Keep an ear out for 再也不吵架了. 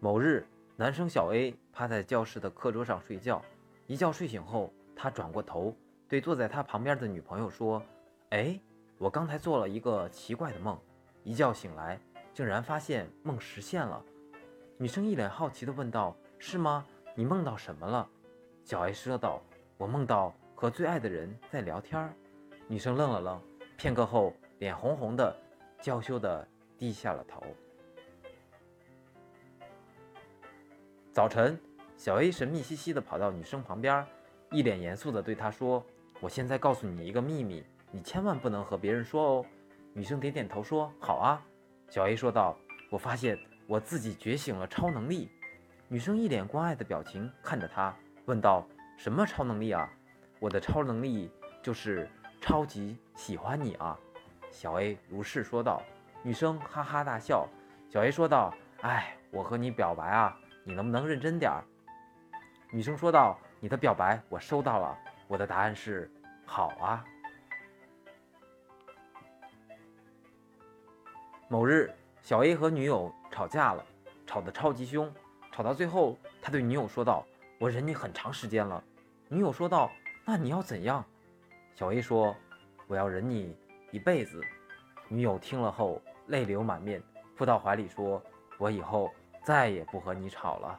某日，男生小 A 趴在教室的课桌上睡觉，一觉睡醒后，他转过头对坐在他旁边的女朋友说：“哎，我刚才做了一个奇怪的梦，一觉醒来，竟然发现梦实现了。”女生一脸好奇地问道：“是吗？你梦到什么了？”小 A 说道：“我梦到和最爱的人在聊天。”女生愣了愣，片刻后脸红红的，娇羞的低下了头。早晨，小 A 神秘兮兮的跑到女生旁边，一脸严肃的对她说：“我现在告诉你一个秘密，你千万不能和别人说哦。”女生点点头说：“好啊。”小 A 说道：“我发现我自己觉醒了超能力。”女生一脸关爱的表情看着他，问道：“什么超能力啊？”“我的超能力就是超级喜欢你啊。”小 A 如是说道。女生哈哈大笑。小 A 说道：“哎，我和你表白啊，你能不能认真点？”女生说道：“你的表白我收到了，我的答案是好啊。”某日，小 A 和女友吵架了，吵得超级凶，吵到最后，他对女友说道：“我忍你很长时间了。”女友说道：“那你要怎样？”小 A 说：“我要忍你一辈子。”女友听了后泪流满面，扑到怀里说：“我以后再也不和你吵了。”